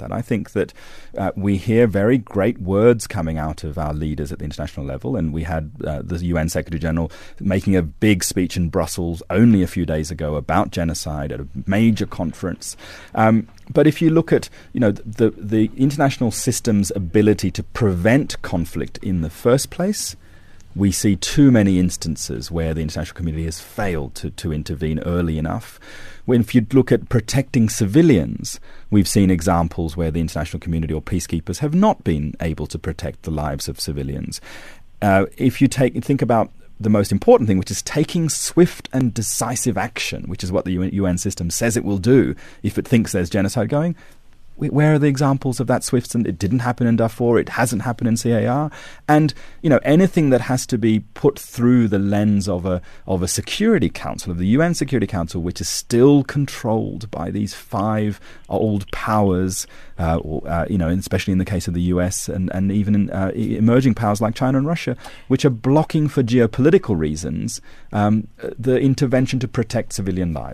that. I think that we hear very great words coming out of our leaders at the international level, and we had the UN Secretary General making a big speech in Brussels only a few days ago about genocide at a major conference. But if you look at, you know, the international system's ability to prevent conflict in the first place, we see too many instances where the international community has failed to intervene early enough. When, if you look at protecting civilians, we've seen examples where the international community or peacekeepers have not been able to protect the lives of civilians. If you think about the most important thing, which is taking swift and decisive action, which is what the UN system says it will do if it thinks there's genocide going. Where are the examples of that swift? And it didn't happen in Darfur, it hasn't happened in CAR. And, you know, anything that has to be put through the lens of a Security Council, of the UN Security Council, which is still controlled by these five old powers, you know, especially in the case of the US and even in, emerging powers like China and Russia, which are blocking for geopolitical reasons the intervention to protect civilian lives.